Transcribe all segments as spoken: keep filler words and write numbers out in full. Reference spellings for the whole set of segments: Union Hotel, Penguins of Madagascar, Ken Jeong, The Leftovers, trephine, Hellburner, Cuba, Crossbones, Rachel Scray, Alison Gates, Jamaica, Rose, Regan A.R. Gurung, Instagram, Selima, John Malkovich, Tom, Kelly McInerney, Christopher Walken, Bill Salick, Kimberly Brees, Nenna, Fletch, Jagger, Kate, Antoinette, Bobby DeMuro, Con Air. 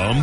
From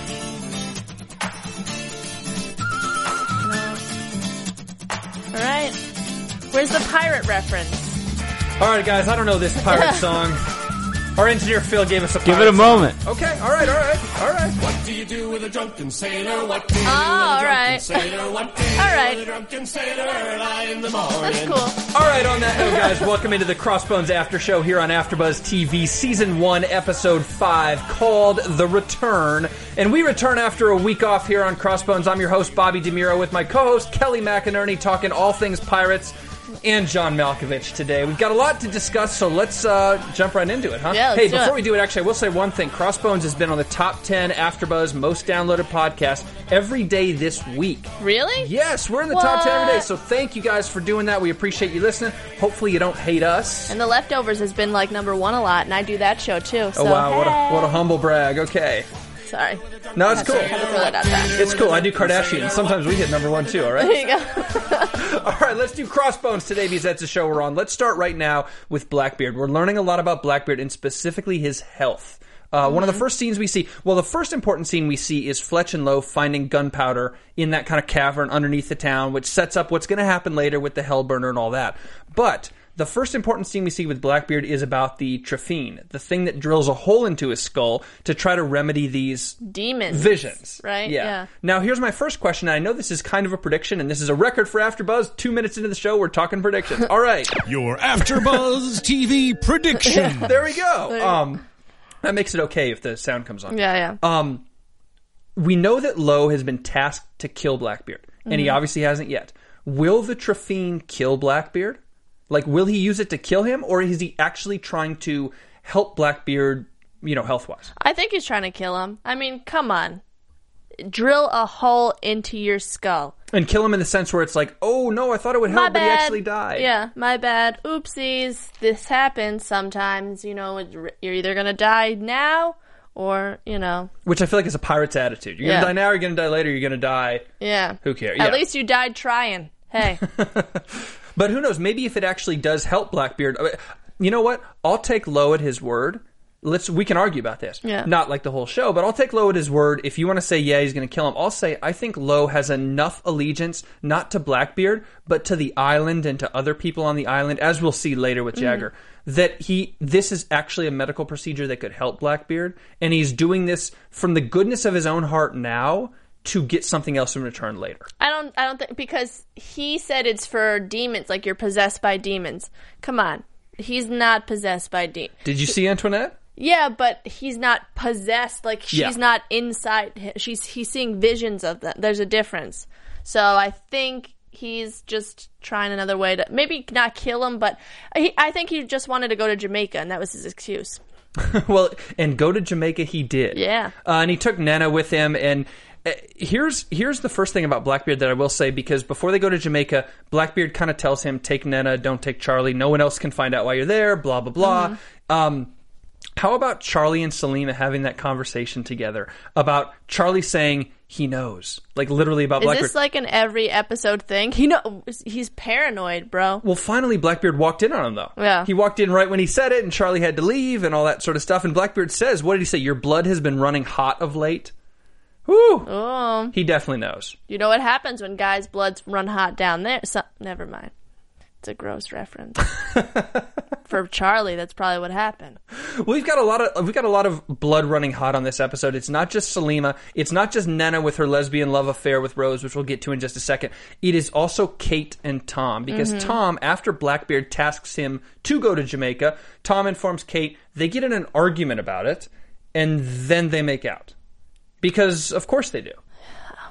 Where's the pirate reference? All right, guys, I don't know this pirate song. Our engineer Phil gave us a pirate Give it a moment. Song. Okay, all right, all right, all right. What do you do with a drunken sailor? What do you do with a drunken sailor? What do you do with a drunken sailor early in the morning? That's cool. All right, on that note, guys, welcome into the Crossbones After Show here on AfterBuzz T V, Season one, Episode five, called The Return. And we return after a week off here on Crossbones. I'm your host, Bobby DeMuro, with my co-host, Kelly McInerney, talking all things pirates and John Malkovich today. We've got a lot to discuss, so let's uh, jump right into it, huh? Yeah, let's hey, do before it. we do it, actually, I will say one thing. Crossbones has been on the top ten AfterBuzz most downloaded podcast every day this week. Really? Yes, we're in the what? top ten every day, so thank you guys for doing that. We appreciate you listening. Hopefully you don't hate us. And The Leftovers has been, like, number one a lot, and I do that show, too. So. Oh, wow, hey. what, a, what a humble brag. Okay. Sorry. No, it's cool. It's cool. I do Kardashian. Sometimes we hit number one, too, all right? There you go. All right, let's do Crossbones today because that's the show we're on. Let's start right now with Blackbeard. We're learning a lot about Blackbeard and specifically his health. Uh, mm-hmm. One of the first scenes we see, well, the first important scene we see is Fletch and Lowe finding gunpowder in that kind of cavern underneath the town, which sets up what's going to happen later with the Hellburner and all that. But the first important scene we see with Blackbeard is about the trephine, the thing that drills a hole into his skull to try to remedy these demons, visions, right? Yeah. yeah. Now, here's my first question. I know this is kind of a prediction, and this is a record for AfterBuzz. Two minutes into the show, we're talking predictions. All right, your AfterBuzz T V prediction. There we go. Um, that makes it okay if the sound comes on. Yeah, yeah. Um, we know that Lowe has been tasked to kill Blackbeard, and mm-hmm. he obviously hasn't yet. Will the trephine kill Blackbeard? Like, will he use it to kill him, or is he actually trying to help Blackbeard, you know, health-wise? I think he's trying to kill him. I mean, come on. Drill a hole into your skull. And kill him in the sense where it's like, oh, no, I thought it would help, but he actually died. Yeah, my bad. Oopsies. This happens sometimes. You know, you're either going to die now or, you know. Which I feel like is a pirate's attitude. You're yeah. going to die now, you're going to die later, you're going to die. Yeah. Who cares? At yeah. least you died trying. Hey. But who knows? Maybe if it actually does help Blackbeard, you know what? I'll take Lowe at his word. Let's we can argue about this. Yeah. Not like the whole show, but I'll take Lowe at his word. If you want to say yeah, he's going to kill him, I'll say I think Lowe has enough allegiance not to Blackbeard, but to the island and to other people on the island, as we'll see later with Jagger, mm-hmm. that he this is actually a medical procedure that could help Blackbeard, and he's doing this from the goodness of his own heart now, to get something else in return later. I don't I don't think, because he said it's for demons, like you're possessed by demons. Come on. He's not possessed by demons. Did you he, see Antoinette? Yeah, but he's not possessed, like she's yeah. not inside him. She's he's seeing visions of that. There's a difference. So I think he's just trying another way to maybe not kill him, but he, I think he just wanted to go to Jamaica and that was his excuse. Well, and go to Jamaica he did. Yeah. Uh, and he took Nenna with him, and Here's here's the first thing about Blackbeard that I will say, because before they go to Jamaica, Blackbeard kind of tells him, take Nenna, don't take Charlie. No one else can find out why you're there, blah, blah, blah. Mm-hmm. Um, how about Charlie and Selima having that conversation together about Charlie saying he knows, like literally about Is Blackbeard. Is this like an every episode thing? He know He's paranoid, bro. Well, finally Blackbeard walked in on him, though. Yeah. He walked in right when he said it, and Charlie had to leave and all that sort of stuff. And Blackbeard says, what did he say? Your blood has been running hot of late. Woo! Oh. He definitely knows. You know what happens when guys' bloods run hot down there? So, never mind. It's a gross reference. For Charlie, that's probably what happened. We've got a lot of we've got a lot of blood running hot on this episode. It's not just Selima. It's not just Nenna with her lesbian love affair with Rose, which we'll get to in just a second. It is also Kate and Tom, because mm-hmm. Tom, after Blackbeard tasks him to go to Jamaica, Tom informs Kate. They get in an argument about it. and then they make out. Because, of course they do.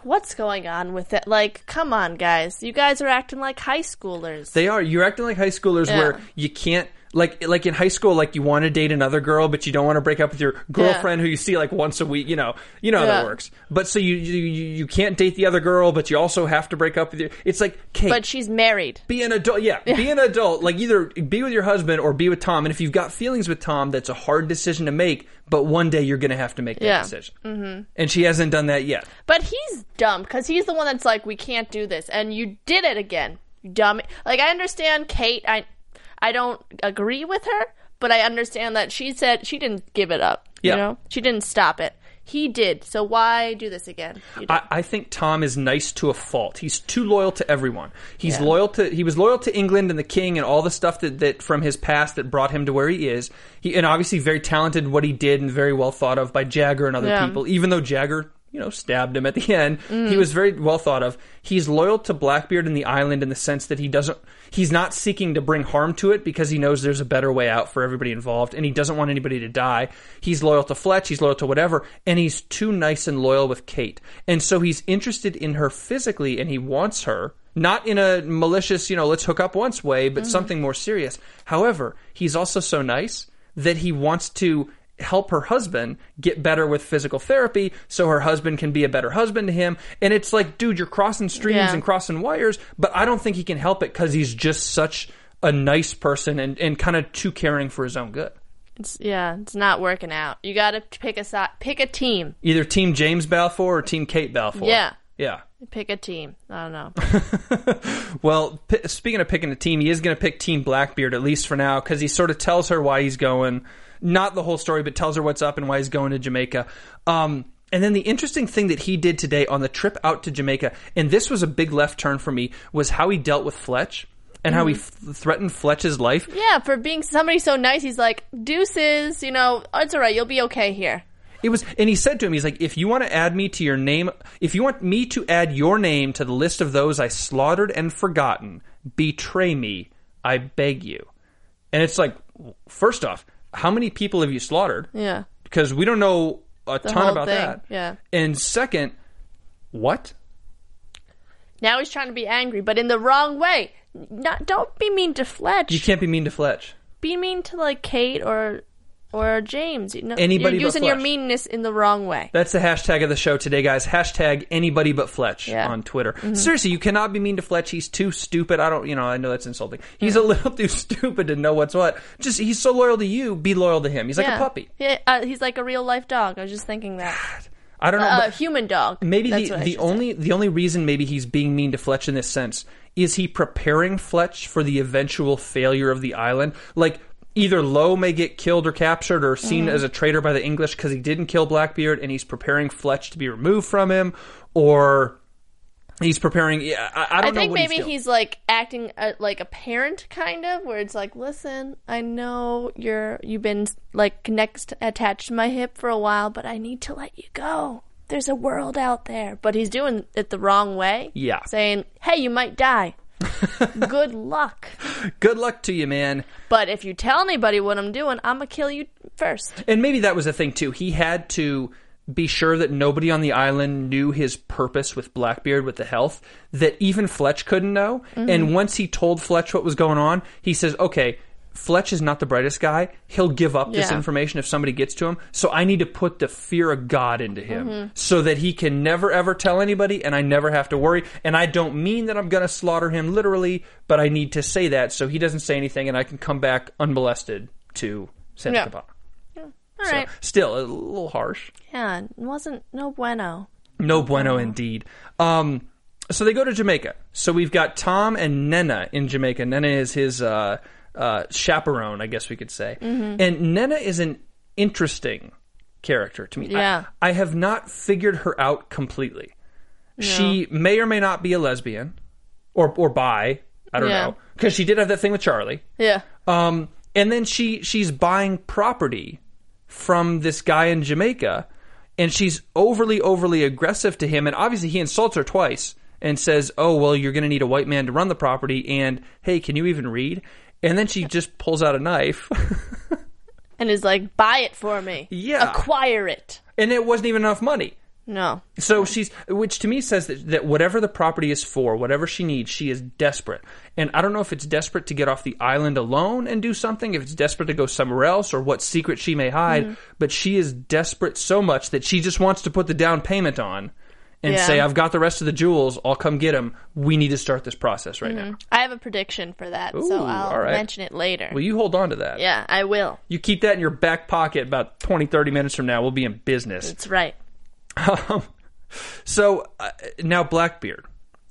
What's going on with it? Like, come on, guys. You guys are acting like high schoolers. They are. You're acting like high schoolers yeah. where you can't... Like, like in high school, like, you want to date another girl, but you don't want to break up with your girlfriend yeah. who you see, like, once a week. You know, you know yeah. how that works. But so you, you you can't date the other girl, but you also have to break up with your... It's like, Kate... But she's married. Be an adult. Yeah, yeah, be an adult. Like, either be with your husband or be with Tom. And if you've got feelings with Tom, that's a hard decision to make, but one day you're going to have to make that yeah. decision. Mm-hmm. And she hasn't done that yet. But he's dumb, because he's the one that's like, we can't do this. And you did it again, you dumb. Like, I understand Kate... I. I don't agree with her, but I understand that she said she didn't give it up. Yeah. You know? She didn't stop it. He did. So why do this again? I, I think Tom is nice to a fault. He's too loyal to everyone. He's yeah. loyal to he was loyal to England and the king and all the stuff that, that from his past that brought him to where he is. He and obviously very talented what he did and very well thought of by Jagger and other yeah. people, even though Jagger, you know, stabbed him at the end. Mm. He was very well thought of. He's loyal to Blackbeard and the island in the sense that he doesn't... He's not seeking to bring harm to it because he knows there's a better way out for everybody involved, and he doesn't want anybody to die. He's loyal to Fletch. He's loyal to whatever, and he's too nice and loyal with Kate. And so he's interested in her physically, and he wants her, not in a malicious, you know, let's hook up once way, but mm-hmm. something more serious. However, he's also so nice that he wants to... help her husband get better with physical therapy so her husband can be a better husband to him. And it's like, dude, you're crossing streams yeah. and crossing wires, but I don't think he can help it because he's just such a nice person and, and kind of too caring for his own good. It's, yeah, it's not working out. You got to pick a side, pick a team. Either Team James Balfour or Team Kate Balfour. Yeah. Yeah. Pick a team. I don't know. Well, p- speaking of picking a team, he is going to pick Team Blackbeard, at least for now, because he sort of tells her why he's going... Not the whole story, but tells her what's up and why he's going to Jamaica. Um, and then the interesting thing that he did today on the trip out to Jamaica, and this was a big left turn for me, was how he dealt with Fletch and mm. how he f- threatened Fletch's life. Yeah, for being somebody so nice, he's like, deuces, you know, it's all right, you'll be okay here. It was, and he said to him, he's like, if you want to add me to your name, if you want me to add your name to the list of those I slaughtered and forgotten, betray me, I beg you. And it's like, first off, how many people have you slaughtered? Yeah. Because we don't know a the ton about thing. That. Yeah. And second, what? Now he's trying to be angry, but in the wrong way. Not, don't be mean to Fletch. You can't be mean to Fletch. Be mean to, like, Kate or or James. You know, anybody you're using but Fletch. Your meanness in the wrong way. That's the hashtag of the show today, guys. Hashtag anybody but Fletch yeah. on Twitter. Mm-hmm. Seriously, you cannot be mean to Fletch. He's too stupid. I don't, you know, I know that's insulting. He's yeah. a little too stupid to know what's what. Just, he's so loyal to you. Be loyal to him. He's like yeah. a puppy. Yeah, uh, he's like a real life dog. I was just thinking that. God. I don't know. Uh, a human dog. Maybe the, the only say. the only reason maybe he's being mean to Fletch in this sense is he preparing Fletch for the eventual failure of the island. Like, either Lowe may get killed or captured or seen mm. as a traitor by the English because he didn't kill Blackbeard and he's preparing Fletch to be removed from him, or he's preparing... I, I don't I know what he's I think maybe he's like acting a, like a parent, kind of, where it's like, listen, I know you're, you've been like next attached to my hip for a while, but I need to let you go. There's a world out there. But he's doing it the wrong way. Yeah. Saying, hey, you might die. Good luck. Good luck to you, man. But if you tell anybody what I'm doing, I'm going to kill you first. And maybe that was the thing, too. He had to be sure that nobody on the island knew his purpose with Blackbeard, with the health, that even Fletch couldn't know. Mm-hmm. And once he told Fletch what was going on, he says, okay, Fletch is not the brightest guy. He'll give up yeah. this information if somebody gets to him. So I need to put the fear of God into him mm-hmm. so that he can never, ever tell anybody and I never have to worry. And I don't mean that I'm going to slaughter him literally, but I need to say that so he doesn't say anything and I can come back unmolested to Santa yeah. Cabana. Yeah. All so, right. Still, a little harsh. Yeah, it wasn't no bueno. No bueno indeed. Um, so they go to Jamaica. So we've got Tom and Nenna in Jamaica. Nenna is his... Uh, Uh, chaperone, I guess we could say. Mm-hmm. And Nenna is an interesting character to me. Yeah. I, I have not figured her out completely. No. She may or may not be a lesbian or or bi. I don't yeah. know. Because she did have that thing with Charlie. Yeah. Um, and then she she's buying property from this guy in Jamaica, and she's overly, overly aggressive to him. And obviously he insults her twice and says, oh, well, you're going to need a white man to run the property. And, hey, can you even read? And then she just pulls out a knife. and is like, buy it for me. Yeah. Acquire it. And it wasn't even enough money. No. So she's, which to me says that, that whatever the property is for, whatever she needs, she is desperate. And I don't know if it's desperate to get off the island alone and do something, if it's desperate to go somewhere else or what secret she may hide, mm-hmm. but she is desperate so much that she just wants to put the down payment on and yeah. say, I've got the rest of the jewels, I'll come get them. We need to start this process right mm-hmm. now. I have a prediction for that, Ooh, so I'll right. mention it later. Well, you hold on to that. Yeah, I will. You keep that in your back pocket. About twenty, thirty minutes from now, we'll be in business. That's right. Um, so uh, now Blackbeard,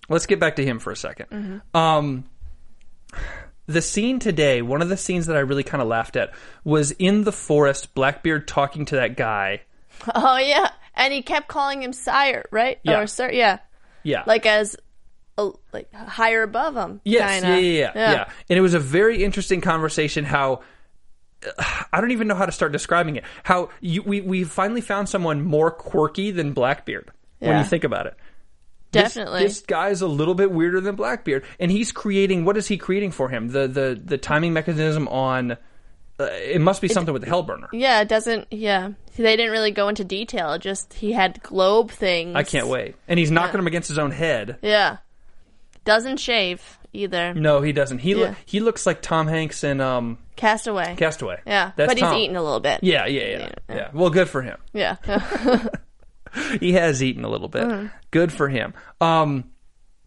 let's get back to him for a second. Mm-hmm. Um, the scene today, one of the scenes that I really kind of laughed at was in the forest, Blackbeard talking to that guy. Oh yeah. And he kept calling him sire, right? Yeah. Or sir. Yeah. Yeah. Like as a, like higher above him. Yes. Yeah, yeah, yeah, yeah. Yeah. And it was a very interesting conversation how, I don't even know how to start describing it. How you, we we finally found someone more quirky than Blackbeard yeah. when you think about it. Definitely. This, this guy's a little bit weirder than Blackbeard. And he's creating, what is he creating for him? The the, the timing mechanism on, uh, it must be something it, with the Hellburner. Yeah, it doesn't, yeah. They didn't really go into detail. Just he had globe things. I can't wait. And he's knocking yeah. him against his own head. Yeah. Doesn't shave. Either. No, he doesn't. He yeah. lo- he looks like Tom Hanks in um, Castaway. Castaway. Yeah. That's but Tom. He's eaten a little bit. Yeah, yeah, yeah. yeah. yeah. yeah. Well, good for him. Yeah. He has eaten a little bit. Mm-hmm. Good for him. Um,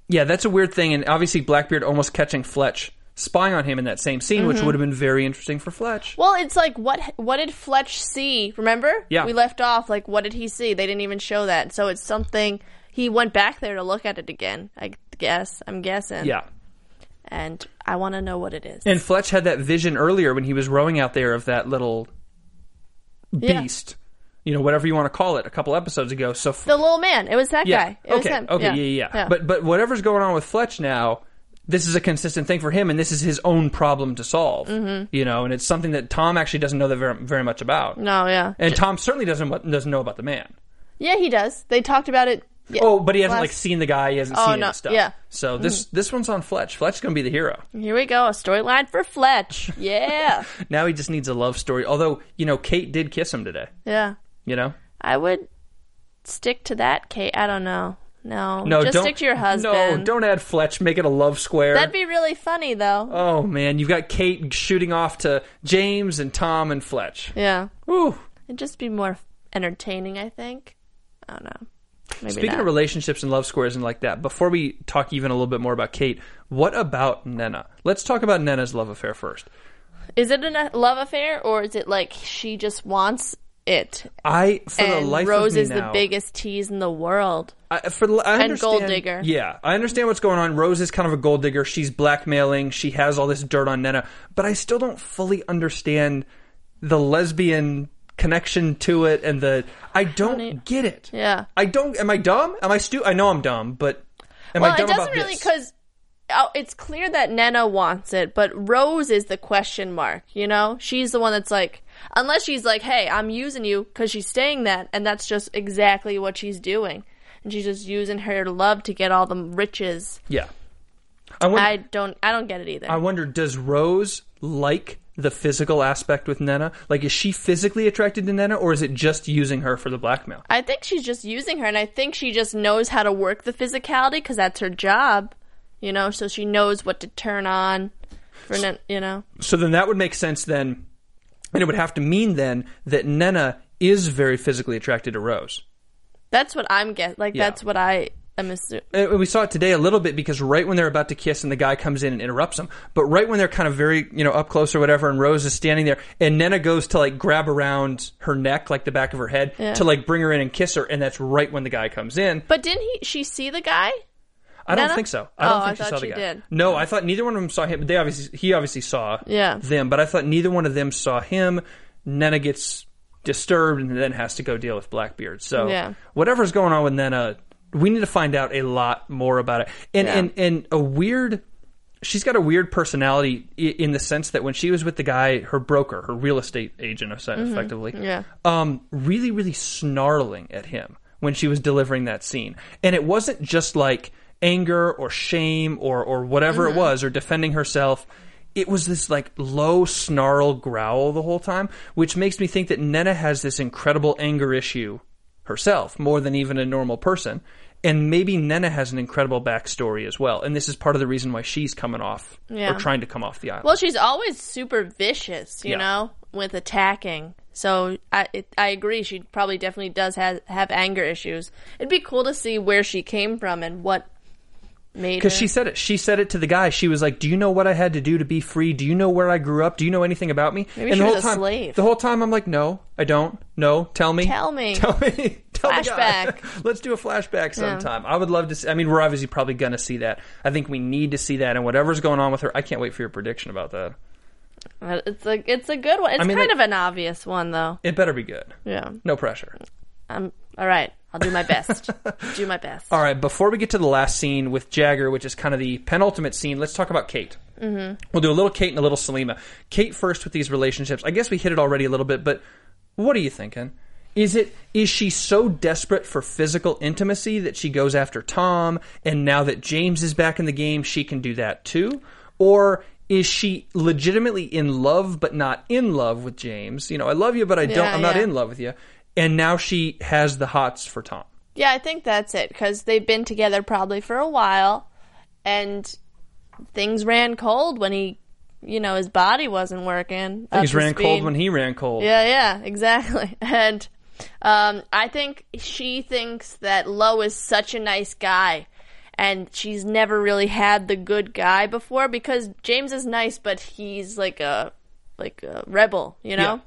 yeah, that's a weird thing. And obviously Blackbeard almost catching Fletch, spying on him in that same scene, mm-hmm. which would have been very interesting for Fletch. Well, it's like, what what did Fletch see? Remember? Yeah. We left off, like, what did he see? They didn't even show that. So it's something, he went back there to look at it again, I guess. I'm guessing. Yeah. And I want to know what it is. And Fletch had that vision earlier when he was rowing out there of that little beast. Yeah. You know, whatever you want to call it, a couple episodes ago. So f- The little man. It was that yeah. guy. It okay. was him. Okay, yeah. Yeah, yeah, yeah. But but whatever's going on with Fletch now, this is a consistent thing for him, and this is his own problem to solve. Mm-hmm. You know, and it's something that Tom actually doesn't know that very, very much about. No, yeah. And Tom certainly doesn't doesn't know about the man. Yeah, he does. They talked about it. Yeah. Oh, but he hasn't Last... like seen the guy. He hasn't oh, seen no. his stuff. Yeah. So this mm-hmm. this one's on Fletch. Fletch's going to be the hero. Here we go. A storyline for Fletch. Yeah. Now he just needs a love story. Although, you know, Kate did kiss him today. Yeah. You know? I would stick to that, Kate. I don't know. No. No, just don't, stick to your husband. No, don't add Fletch. Make it a love square. That'd be really funny, though. Oh, man. You've got Kate shooting off to James and Tom and Fletch. Yeah. Woo. It'd just be more entertaining, I think. I don't know. Maybe Speaking not. of relationships and love squares and like that, before we talk even a little bit more about Kate, what about Nenna? Let's talk about Nenna's love affair first. Is it a love affair, or is it like she just wants it? I for and the life Rose of me Rose is now, the biggest tease in the world. I, for the, I and gold digger. Yeah, I understand what's going on. Rose is kind of a gold digger. She's blackmailing. She has all this dirt on Nenna, but I still don't fully understand the lesbian connection to it, and the I don't Funny. get it. Yeah, I don't. Am I dumb? Am I stupid? I know I'm dumb, but am well, I dumb about this? Well, it doesn't really, because it's clear that Nenna wants it, but Rose is the question mark. You know, she's the one that's like, unless she's like, "Hey, I'm using you," because she's saying that, and that's just exactly what she's doing, and she's just using her love to get all the riches. Yeah, I, wonder, I don't. I don't get it either. I wonder, does Rose like the physical aspect with Nenna? Like, is she physically attracted to Nenna, or is it just using her for the blackmail? I think she's just using her, and I think she just knows how to work the physicality, because that's her job, you know, so she knows what to turn on, for so, Nenna, you know. So then that would make sense then, and it would have to mean then that Nenna is very physically attracted to Rose. That's what I'm guessing. Like, yeah. that's what I... I'm assuming. We saw it today a little bit, because right when they're about to kiss and the guy comes in and interrupts them, but right when they're kind of very, you know, up close or whatever, and Rose is standing there, and Nenna goes to like grab around her neck, like the back of her head, yeah. to like bring her in and kiss her, and that's right when the guy comes in. But didn't he, she see the guy? I Nenna? don't think so. I don't oh, think I she saw the she guy. Did. No, I thought neither one of them saw him, but they obviously, he obviously saw yeah. them, but I thought neither one of them saw him. Nenna gets disturbed and then has to go deal with Blackbeard. So yeah. whatever's going on with Nenna, we need to find out a lot more about it. And, yeah. and and a weird... She's got a weird personality in the sense that when she was with the guy, her broker, her real estate agent, effectively, mm-hmm. yeah. um, really, really snarling at him when she was delivering that scene. And it wasn't just like anger or shame or, or whatever mm-hmm. it was, or defending herself. it was this like low snarl growl the whole time, which makes me think that Nenna has this incredible anger issue herself, more than even a normal person. And maybe Nenna has an incredible backstory as well. And this is part of the reason why she's coming off, yeah. or trying to come off the island. Well, she's always super vicious, you yeah. know, with attacking. So I it, I agree. She probably definitely does have, have anger issues. It'd be cool to see where she came from and what made her. Because she said it. She said it to the guy. She was like, do you know what I had to do to be free? Do you know where I grew up? Do you know anything about me? Maybe and she the whole was a time, slave. The whole time I'm like, no, I don't. No, tell me. Tell me. Tell me. Flashback. Let's do a flashback sometime. Yeah. I would love to see. I mean, we're obviously probably going to see that. I think we need to see that. And whatever's going on with her, I can't wait for your prediction about that. It's a it's a good one. It's I mean, kind it, of an obvious one, though. It better be good. Yeah. No pressure. I'm all right. I'll do my best. do my best. All right. Before we get to the last scene with Jagger, which is kind of the penultimate scene, let's talk about Kate. Mm-hmm. We'll do a little Kate and a little Selima. Kate first with these relationships. I guess we hit it already a little bit, but what are you thinking? Is it is she so desperate for physical intimacy that she goes after Tom, and now that James is back in the game, she can do that too? Or is she legitimately in love but not in love with James? You know, I love you, but I don't. Yeah, I'm not yeah. in love with you. And now she has the hots for Tom. Yeah, I think that's it, because they've been together probably for a while, and things ran cold when he, you know, his body wasn't working. Things ran speed. cold when he ran cold. Yeah, yeah, exactly. And um, I think she thinks that Lowe is such a nice guy. And she's never really had the good guy before, because James is nice, but he's like a like a rebel, you know? Yeah.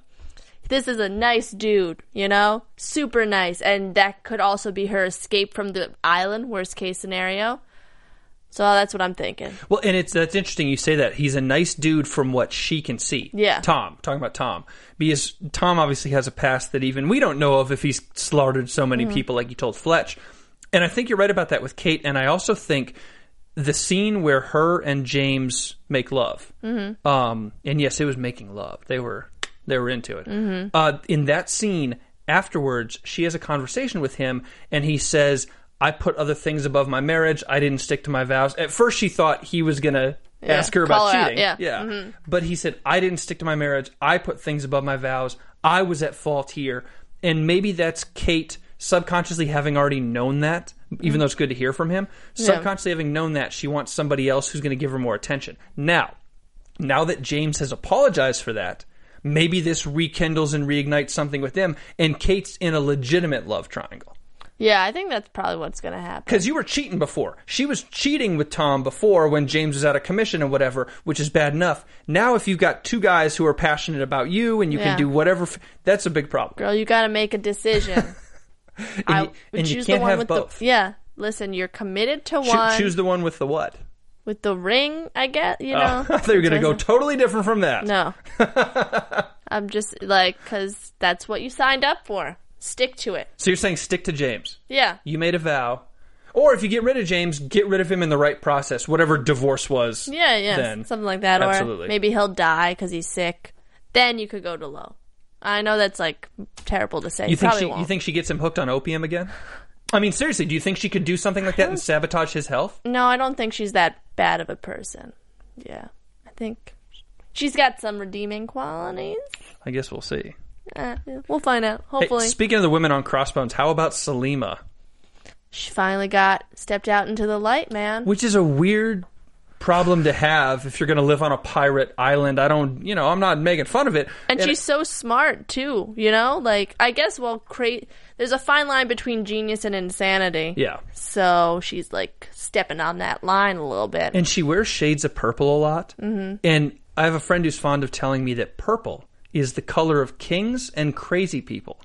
This is a nice dude, you know? Super nice. And that could also be her escape from the island, worst case scenario. So that's what I'm thinking. Well, and it's that's interesting you say that. He's a nice dude from what she can see. Yeah. Tom. Talking about Tom. Because Tom obviously has a past that even we don't know of, if he's slaughtered so many mm-hmm. people like you told Fletch. And I think you're right about that with Kate. And I also think the scene where her and James make love, mm-hmm. um, and yes, it was making love. They were they were into it. Mm-hmm. Uh, in that scene, afterwards, she has a conversation with him, and he says, I put other things above my marriage. I didn't stick to my vows. At first, she thought he was going to yeah. ask her Call about her cheating. Out. Yeah, yeah. Mm-hmm. But he said, I didn't stick to my marriage. I put things above my vows. I was at fault here. And maybe that's Kate subconsciously having already known that, even though it's good to hear from him, subconsciously yeah. having known that, she wants somebody else who's going to give her more attention. Now, now that James has apologized for that, maybe this rekindles and reignites something with them, and Kate's in a legitimate love triangle. Yeah, I think that's probably what's going to happen. Because you were cheating before. She was cheating with Tom before when James was out of commission and whatever, which is bad enough. Now if you've got two guys who are passionate about you and you yeah. can do whatever, f- that's a big problem. Girl, you got to make a decision. And, I you, and choose you can't the one have with both. The, yeah, listen, you're committed to Cho- one. Choose the one with the what? With the ring, I guess, you know. Oh, I thought you were going to go totally different from that. No. I'm just like, because that's what you signed up for. Stick to it. So you're saying stick to James. Yeah. You made a vow. Or if you get rid of James, get rid of him in the right process, whatever divorce was. Yeah, yeah, then. Something like that. Absolutely. Or maybe he'll die because he's sick. Then you could go to Lowe. I know that's, like, terrible to say. You think, she, you think she gets him hooked on opium again? I mean, seriously, do you think she could do something like that and sabotage his health? No, I don't think she's that bad of a person. Yeah. I think she's got some redeeming qualities. I guess we'll see. Uh, yeah, we'll find out, hopefully. Hey, speaking of the women on Crossbones, how about Selima? She finally got stepped out into the light, man. Which is a weird problem to have if you're going to live on a pirate island. I don't, you know, I'm not making fun of it. And, and she's it, so smart, too, you know? Like, I guess, well, cra- there's a fine line between genius and insanity. Yeah. So she's, like, stepping on that line a little bit. And she wears shades of purple a lot. Mm-hmm. And I have a friend who's fond of telling me that purple is the color of kings and crazy people.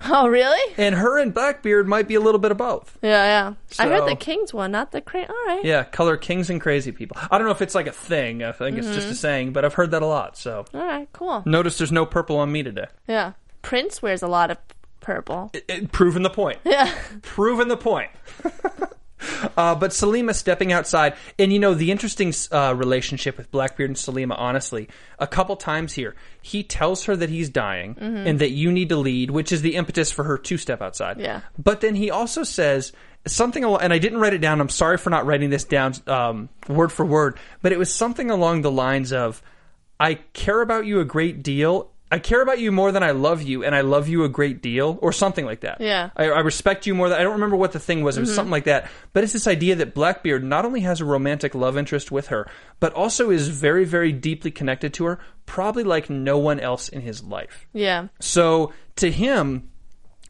Oh, really? And her and Blackbeard might be a little bit of both. Yeah, yeah. So, I heard the kings one, not the crazy. All right. Yeah, color kings and crazy people. I don't know if it's like a thing. I think mm-hmm. it's just a saying, but I've heard that a lot. So. All right, cool. Notice there's no purple on me today. Yeah. Prince wears a lot of purple. It, it, proving the point. Yeah. Proving the point. Uh, but Selima stepping outside, and you know, the interesting uh, relationship with Blackbeard and Selima, honestly, a couple times here, he tells her that he's dying mm-hmm. and that you need to lead, which is the impetus for her to step outside. Yeah. But then he also says something, and I didn't write it down, I'm sorry for not writing this down um, word for word, but it was something along the lines of, I care about you a great deal. I care about you more than I love you, and I love you a great deal, or something like that. Yeah. I, I respect you more than... I don't remember what the thing was. It was mm-hmm. something like that. But it's this idea that Blackbeard not only has a romantic love interest with her, but also is very, very deeply connected to her, probably like no one else in his life. Yeah. So, to him...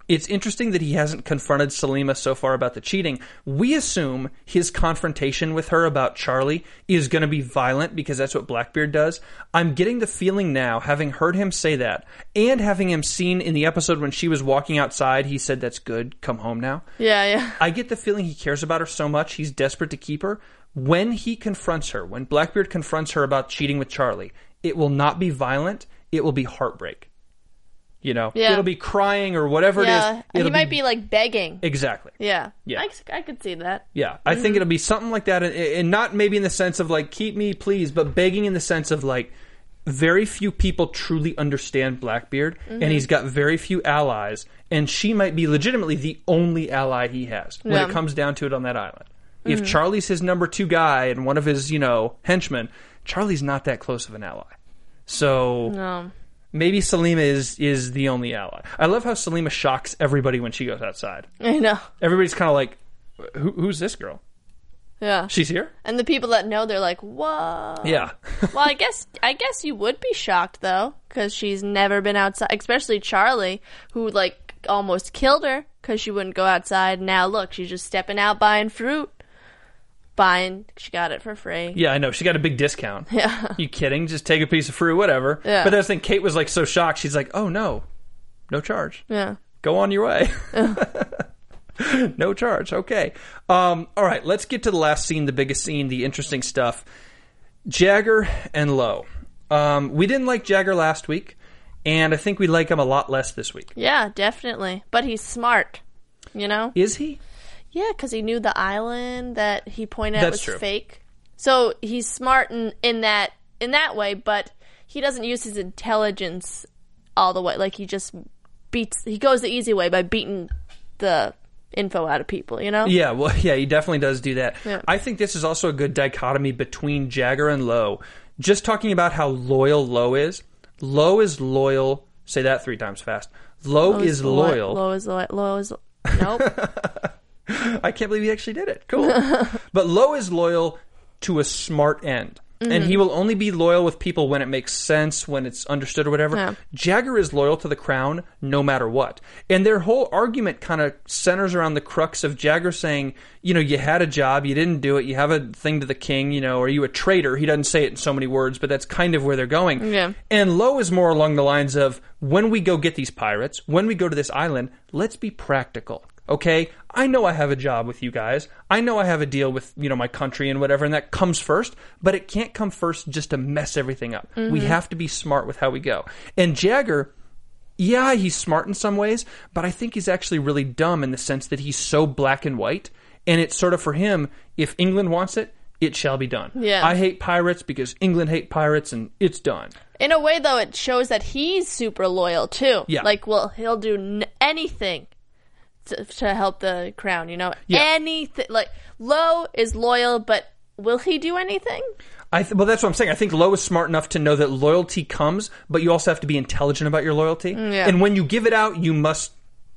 it's interesting that he hasn't confronted Selima so far about the cheating. We assume his confrontation with her about Charlie is going to be violent because that's what Blackbeard does. I'm getting the feeling now, having heard him say that, and having him seen in the episode when she was walking outside, he said, that's good, come home now. Yeah, yeah. I get the feeling he cares about her so much, he's desperate to keep her. When he confronts her, when Blackbeard confronts her about cheating with Charlie, it will not be violent, it will be heartbreak. You know, yeah. it'll be crying or whatever yeah. it is. And he might be... be like begging. Exactly. Yeah. yeah. I, I could see that. Yeah. Mm-hmm. I think it'll be something like that. And, and not maybe in the sense of like, keep me, please, but begging in the sense of like, very few people truly understand Blackbeard. Mm-hmm. And he's got very few allies. And she might be legitimately the only ally he has when yeah. it comes down to it on that island. Mm-hmm. If Charlie's his number two guy and one of his, you know, henchmen, Charlie's not that close of an ally. So... no. Maybe Selima is, is the only ally. I love how Selima shocks everybody when she goes outside. I know. Everybody's kind of like, Who, who's this girl? Yeah. She's here? And the people that know, they're like, whoa. Yeah. Well, I guess I guess you would be shocked, though, because she's never been outside, especially Charlie, who, like, almost killed her because she wouldn't go outside. Now, look, she's just stepping out buying fruit. Buying, she got it for free. Yeah, I know. She got a big discount. Yeah. You kidding? Just take a piece of fruit, whatever. Yeah. But that's the thing. Kate was like so shocked. She's like, oh, no. No charge. Yeah. Go on your way. No charge. Okay. Um, all right. Let's get to the last scene, the biggest scene, the interesting stuff. Jagger and Lowe. Um, we didn't like Jagger last week, and I think we like him a lot less this week. Yeah, definitely. But he's smart, you know? Is he? Yeah, because he knew the island that he pointed out was true. Fake. So he's smart in, in that in that way, but he doesn't use his intelligence all the way. Like, he just beats... he goes the easy way by beating the info out of people, you know? Yeah, well, yeah, he definitely does do that. Yeah. I think this is also a good dichotomy between Jagger and Lowe. Just talking about how loyal Lowe is. Lowe is loyal... say that three times fast. Lowe, Lowe is, is loyal. Lowe is loyal. Lowe is... nope. I can't believe he actually did it. Cool. But Lowe is loyal to a smart end. Mm-hmm. And he will only be loyal with people when it makes sense, when it's understood or whatever. Yeah. Jagger is loyal to the crown no matter what. And their whole argument kind of centers around the crux of Jagger saying, you know, you had a job, you didn't do it, you have a thing to the king, you know, are you a traitor? He doesn't say it in so many words, but that's kind of where they're going. Yeah. And Lowe is more along the lines of, when we go get these pirates, when we go to this island, let's be practical. Okay, I know I have a job with you guys. I know I have a deal with, you know, my country and whatever, and that comes first, but it can't come first just to mess everything up. Mm-hmm. We have to be smart with how we go. And Jagger, yeah, he's smart in some ways, but I think he's actually really dumb in the sense that he's so black and white, and it's sort of for him, if England wants it, it shall be done. Yeah. I hate pirates because England hate pirates, and it's done. In a way, though, it shows that he's super loyal, too. Yeah. Like, well, he'll do n- anything. To, to help the crown, you know? Yeah. Anything. Like, Lowe is loyal, but will he do anything? I th- well, that's what I'm saying. I think Lowe is smart enough to know that loyalty comes, but you also have to be intelligent about your loyalty. Yeah. And when you give it out, you must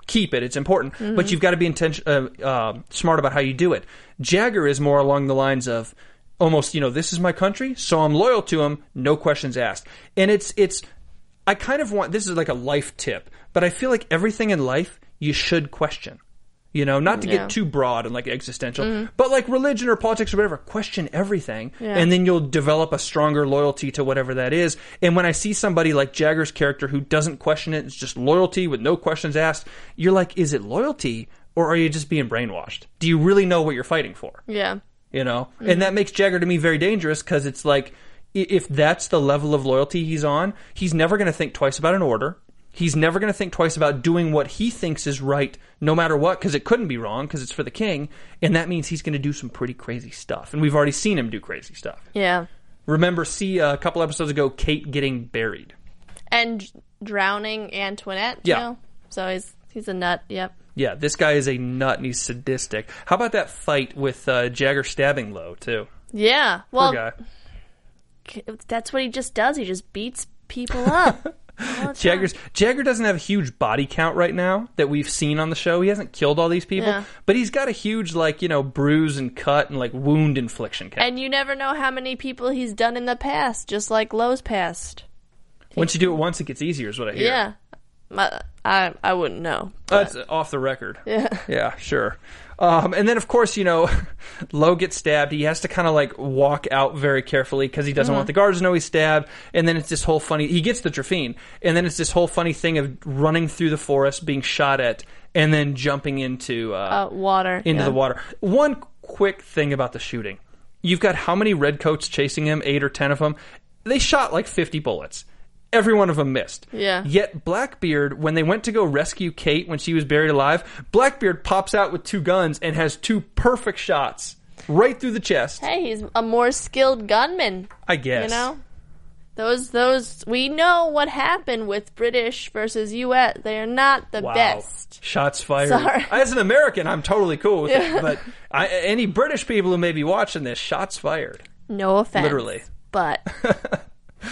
keep it. It's important. Mm-hmm. But you've got to be inten- uh, uh, smart about how you do it. Jagger is more along the lines of almost, you know, this is my country, so I'm loyal to him, no questions asked. And it's it's... I kind of want... this is like a life tip, but I feel like everything in life... you should question, you know, not to yeah. get too broad and like existential, mm. but like religion or politics or whatever, question everything. Yeah. And then you'll develop a stronger loyalty to whatever that is. And when I see somebody like Jagger's character who doesn't question it, it's just loyalty with no questions asked. You're like, is it loyalty or are you just being brainwashed? Do you really know what you're fighting for? Yeah. You know, mm-hmm. and that makes Jagger to me very dangerous because it's like, if that's the level of loyalty he's on, he's never going to think twice about an order. He's never going to think twice about doing what he thinks is right, no matter what, because it couldn't be wrong, because it's for the king. And that means he's going to do some pretty crazy stuff. And we've already seen him do crazy stuff. Yeah. Remember, see, uh, a couple episodes ago, Kate getting buried. And drowning Antoinette, yeah. You know? So he's, he's a nut, yep. Yeah, this guy is a nut, and he's sadistic. How about that fight with uh, Jagger stabbing Lowe, too? Yeah. Well, poor guy. That's what he just does. He just beats people up. Jagger's, Jagger doesn't have a huge body count right now that we've seen on the show. He hasn't killed all these people, yeah. But he's got a huge, like, you know, bruise and cut and, like, wound infliction count. And you never know how many people he's done in the past, just like Lowe's past. Once you do it once, it gets easier, is what I hear. Yeah. My, I I wouldn't know. That's uh, off the record. Yeah. Yeah, sure. Um, and then, of course, you know, Lowe gets stabbed. He has to kind of, like, walk out very carefully because he doesn't mm-hmm. want the guards to know he's stabbed. And then it's this whole funny... He gets the trephine. And then it's this whole funny thing of running through the forest, being shot at, and then jumping into... Uh, uh, water. Into yeah. the water. One quick thing about the shooting. You've got how many redcoats chasing him? Eight or ten of them? They shot, like, fifty bullets. Every one of them missed. Yeah. Yet Blackbeard, when they went to go rescue Kate when she was buried alive, Blackbeard pops out with two guns and has two perfect shots right through the chest. Hey, he's a more skilled gunman. I guess. You know? Those, those, we know what happened with British versus U S They are not the wow. best. Shots fired. Sorry. As an American, I'm totally cool with yeah. it, but I, any British people who may be watching this, shots fired. No offense. Literally. But...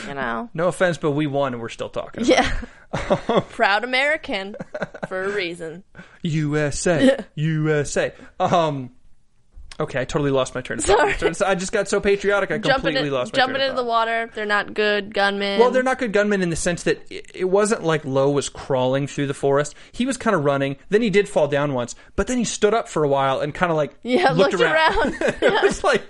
You know, no offense, but we won and we're still talking about yeah it. Proud American for a reason. U S A yeah. U S A um okay I totally lost my turn of thought. I just got so patriotic I jumping completely in, lost my jumping turn into thought. The water. They're not good gunmen. Well, they're not good gunmen in the sense that it, it wasn't like Lowe was crawling through the forest. He was kind of running, then he did fall down once, but then he stood up for a while and kind of like yeah looked, looked around, around. It yeah. was like,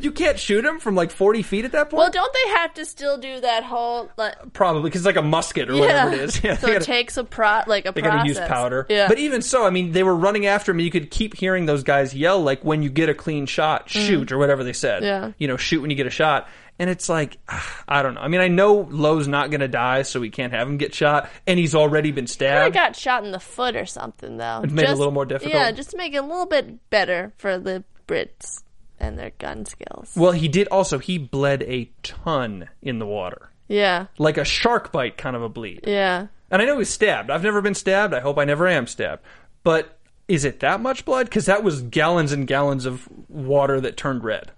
you can't shoot him from, like, forty feet at that point? Well, don't they have to still do that whole... Like, probably, because it's like a musket or yeah. whatever it is. Yeah, so gotta, it takes a pro- like a they process. They got to use powder. Yeah. But even so, I mean, they were running after him. You could keep hearing those guys yell, like, when you get a clean shot, shoot, mm. or whatever they said. Yeah. You know, shoot when you get a shot. And it's like, I don't know. I mean, I know Lowe's not going to die, so we can't have him get shot. And he's already been stabbed. I got shot in the foot or something, though. It made just, it a little more difficult. Yeah, just to make it a little bit better for the Brits. And their gun skills. Well, he did also, he bled a ton in the water. Yeah. Like a shark bite kind of a bleed. Yeah. And I know he was stabbed. I've never been stabbed. I hope I never am stabbed. But is it that much blood? Because that was gallons and gallons of water that turned red.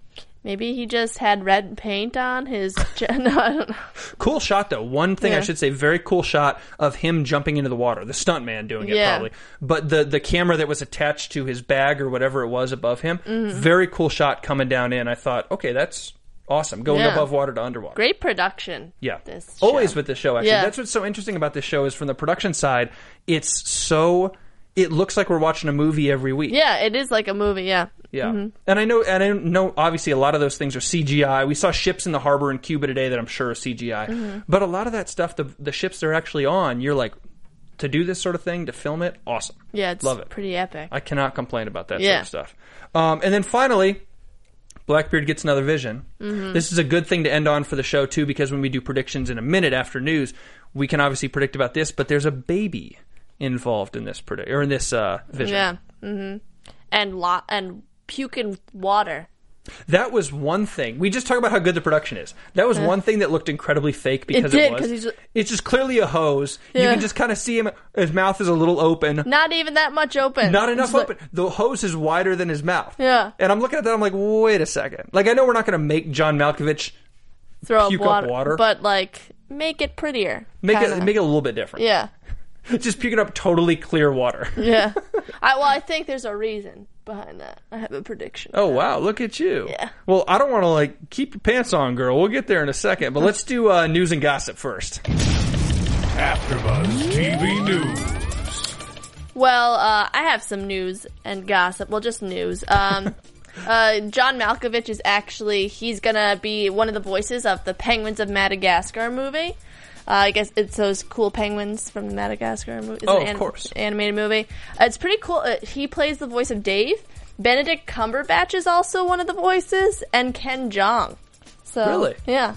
Maybe he just had red paint on his... no, I don't know. Cool shot, though. One thing yeah. I should say, very cool shot of him jumping into the water. The stuntman doing it, yeah. probably. But the, the camera that was attached to his bag or whatever it was above him, mm-hmm. very cool shot coming down in. I thought, okay, that's awesome. Going yeah. above water to underwater. Great production. Yeah. This Always show. With this show, actually. Yeah. That's what's so interesting about this show is from the production side, it's so... It looks like we're watching a movie every week. Yeah, it is like a movie, yeah. Yeah. Mm-hmm. And I know, and I know, obviously, a lot of those things are C G I. We saw ships in the harbor in Cuba today that I'm sure are C G I. Mm-hmm. But a lot of that stuff, the, the ships they're actually on, you're like, to do this sort of thing, to film it, awesome. Yeah, it's Love it. pretty epic. I cannot complain about that yeah. sort of stuff. Um, and then finally... Blackbeard gets another vision. Mm-hmm. This is a good thing to end on for the show, too, because when we do predictions in a minute after news, we can obviously predict about this, but there's a baby involved in this predict- or in this uh, vision. Yeah. Mm-hmm. And, lo- and puking water. That was one thing. We just talked about how good the production is. That was yeah. one thing that looked incredibly fake because it, did, it was. He's just, it's just clearly a hose. Yeah. You can just kind of see him. His mouth is a little open. Not even that much open. Not enough like, open. The hose is wider than his mouth. Yeah. And I'm looking at that. I'm like, wait a second. Like, I know we're not going to make John Malkovich throw puke up water, up water, but like, make it prettier. Make kinda. it make it a little bit different. Yeah. Just puking up totally clear water. Yeah. I, well, I think there's a reason behind that. I have a prediction. Oh, wow. Look at you. Yeah. Well, I don't want to, like, keep your pants on, girl. We'll get there in a second. But let's do uh, news and gossip first. AfterBuzz T V News. Well, uh, I have some news and gossip. Well, just news. Um, uh, John Malkovich is actually, he's going to be one of the voices of the Penguins of Madagascar movie. Uh, I guess it's those cool penguins from the Madagascar movie. It's oh, an of course. animated movie. Uh, it's pretty cool. Uh, he plays the voice of Dave. Benedict Cumberbatch is also one of the voices, and Ken Jeong. So, really? Yeah.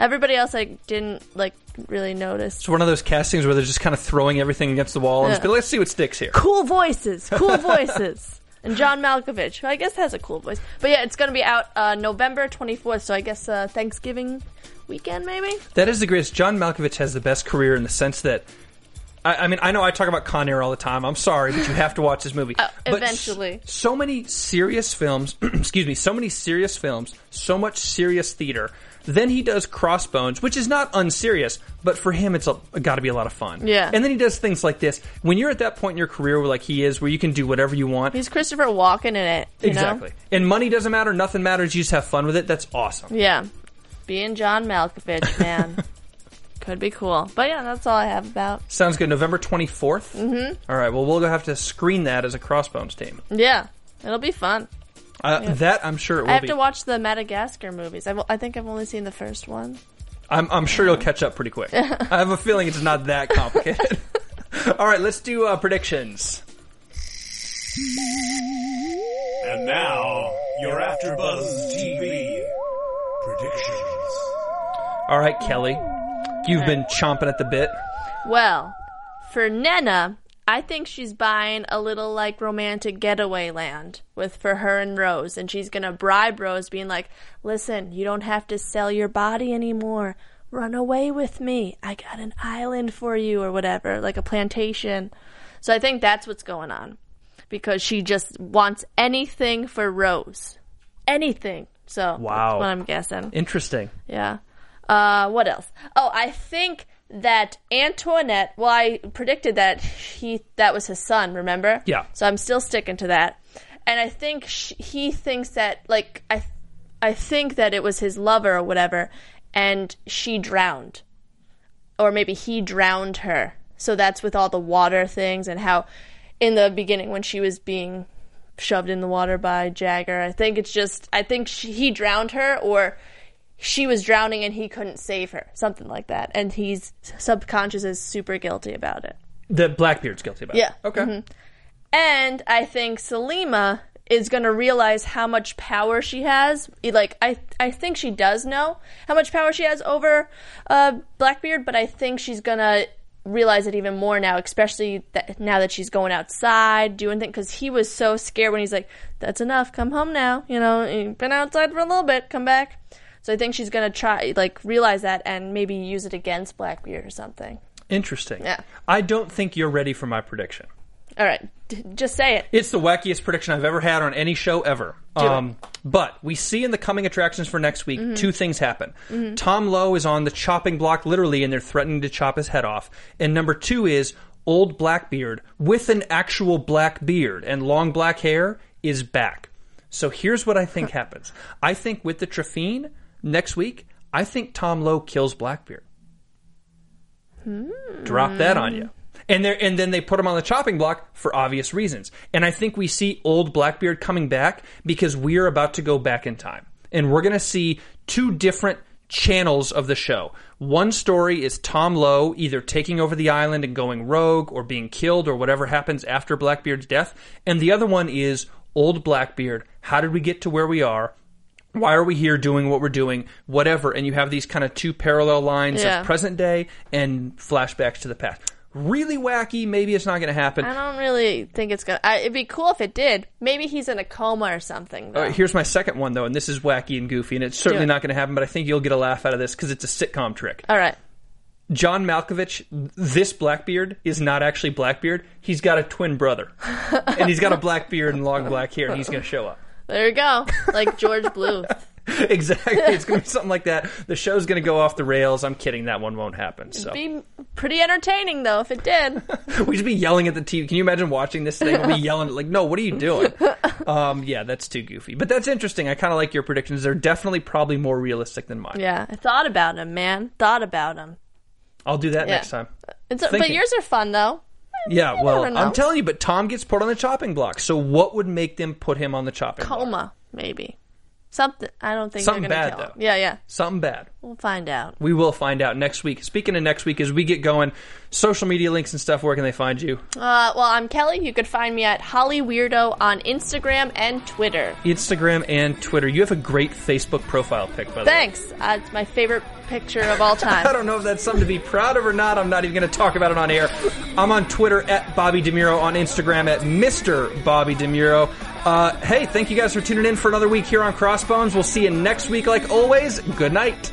Everybody else I didn't like really noticed. It's one of those castings where they're just kind of throwing everything against the wall and yeah. just be like, let's see what sticks here. Cool voices, cool voices. And John Malkovich, who I guess has a cool voice. But yeah, it's going to be out uh, November twenty-fourth, so I guess uh, Thanksgiving weekend maybe? That is the greatest. John Malkovich has the best career in the sense that, I, I mean, I know I talk about Con Air all the time. I'm sorry, but you have to watch this movie. Uh, but eventually. So, so many serious films, excuse me, so many serious films, so much serious theater. Then he does Crossbones, which is not unserious, but for him it's got to be a lot of fun. Yeah. And then he does things like this. When you're at that point in your career where like he is, where you can do whatever you want. He's Christopher Walken in it. You exactly. know? And money doesn't matter. Nothing matters. You just have fun with it. That's awesome. Yeah. Being John Malkovich, man. Could be cool. But yeah, that's all I have about. Sounds good. November twenty-fourth? Mm-hmm. All right. Well, we'll have to screen that as a Crossbones team. Yeah. It'll be fun. Uh, yeah. That I'm sure it will be. I have be. to watch the Madagascar movies. I've, I think I've only seen the first one. I'm, I'm sure you'll catch up pretty quick. I have a feeling it's not that complicated. All right, let's do uh, predictions. And now, your AfterBuzz T V predictions. All right, Kelly, you've right. been chomping at the bit. Well, for Nenna, I think she's buying a little, like, romantic getaway land with for her and Rose. And she's going to bribe Rose, being like, listen, you don't have to sell your body anymore. Run away with me. I got an island for you or whatever, like a plantation. So I think that's what's going on. Because she just wants anything for Rose. Anything. So wow. That's what I'm guessing. Interesting. Yeah. Uh, what else? Oh, I think... that Antoinette, well, I predicted that he that was his son, remember? Yeah. So I'm still sticking to that. And I think she, he thinks that, like, I I think that it was his lover or whatever, and she drowned. Or maybe he drowned her. So that's with all the water things and how in the beginning when she was being shoved in the water by Jagger, I think it's just, I think she, he drowned her or... she was drowning and he couldn't save her. Something like that. And he's subconscious is super guilty about it. The Blackbeard's guilty about yeah. it. Yeah. Okay. Mm-hmm. And I think Selima is going to realize how much power she has. Like, I I think she does know how much power she has over uh, Blackbeard, but I think she's going to realize it even more now, especially that now that she's going outside, doing things, because he was so scared when he's like, that's enough, come home now. You know, you've been outside for a little bit, come back. So I think she's going to try, like, realize that and maybe use it against Blackbeard or something. Interesting. Yeah. I don't think you're ready for my prediction. All right. D- just say it. It's the wackiest prediction I've ever had on any show ever. Do um, it. But we see in the coming attractions for next week, mm-hmm. two things happen. Mm-hmm. Tom Lowe is on the chopping block, literally, and they're threatening to chop his head off. And number two is old Blackbeard with an actual black beard and long black hair is back. So here's what I think happens. I think with the Trephine... next week, I think Tom Lowe kills Blackbeard. Hmm. Drop that on you. And there, and then they put him on the chopping block for obvious reasons. And I think we see old Blackbeard coming back because we're about to go back in time. And we're going to see two different channels of the show. One story is Tom Lowe either taking over the island and going rogue or being killed or whatever happens after Blackbeard's death. And the other one is old Blackbeard. How did we get to where we are? Why are we here doing what we're doing? Whatever. And you have these kind of two parallel lines yeah. of present day and flashbacks to the past. Really wacky. Maybe it's not going to happen. I don't really think it's going to. It'd be cool if it did. Maybe he's in a coma or something. Though. All right, here's my second one, though. And this is wacky and goofy. And it's certainly it. not going to happen. But I think you'll get a laugh out of this because it's a sitcom trick. All right. John Malkovich, this Blackbeard, is not actually Blackbeard. He's got a twin brother. And he's got a black beard and long black hair. And he's going to show up. There you go. Like George Bluth. Exactly. It's going to be something like that. The show's going to go off the rails. I'm kidding. That one won't happen. So. It'd be pretty entertaining, though, if it did. We'd just be yelling at the T V. Can you imagine watching this thing? We'd be yelling at like, no, what are you doing? Um, yeah, that's too goofy. But that's interesting. I kind of like your predictions. They're definitely probably more realistic than mine. Yeah. I thought about them, man. Thought about them. I'll do that yeah. next time. It's a, but yours are fun, though. Yeah, well, I'm telling you, but Tom gets put on the chopping block. So what would make them put him on the chopping block? Coma, maybe. Something. I don't think something they're going to kill him. Yeah, yeah. Something bad. We'll find out. We will find out next week. Speaking of next week, as we get going, social media links and stuff, where can they find you? Uh, well, I'm Kelly. You could find me at Holly Weirdo on Instagram and Twitter. Instagram and Twitter. You have a great Facebook profile pic, by the Thanks. way. Thanks. Uh, it's my favorite picture of all time. I don't know if that's something to be proud of or not. I'm not even going to talk about it on air. I'm on Twitter at Bobby DeMuro, on Instagram at Mister Bobby DeMuro. Uh, hey, thank you guys for tuning in for another week here on Crossbones. We'll see you next week, like always. Good night.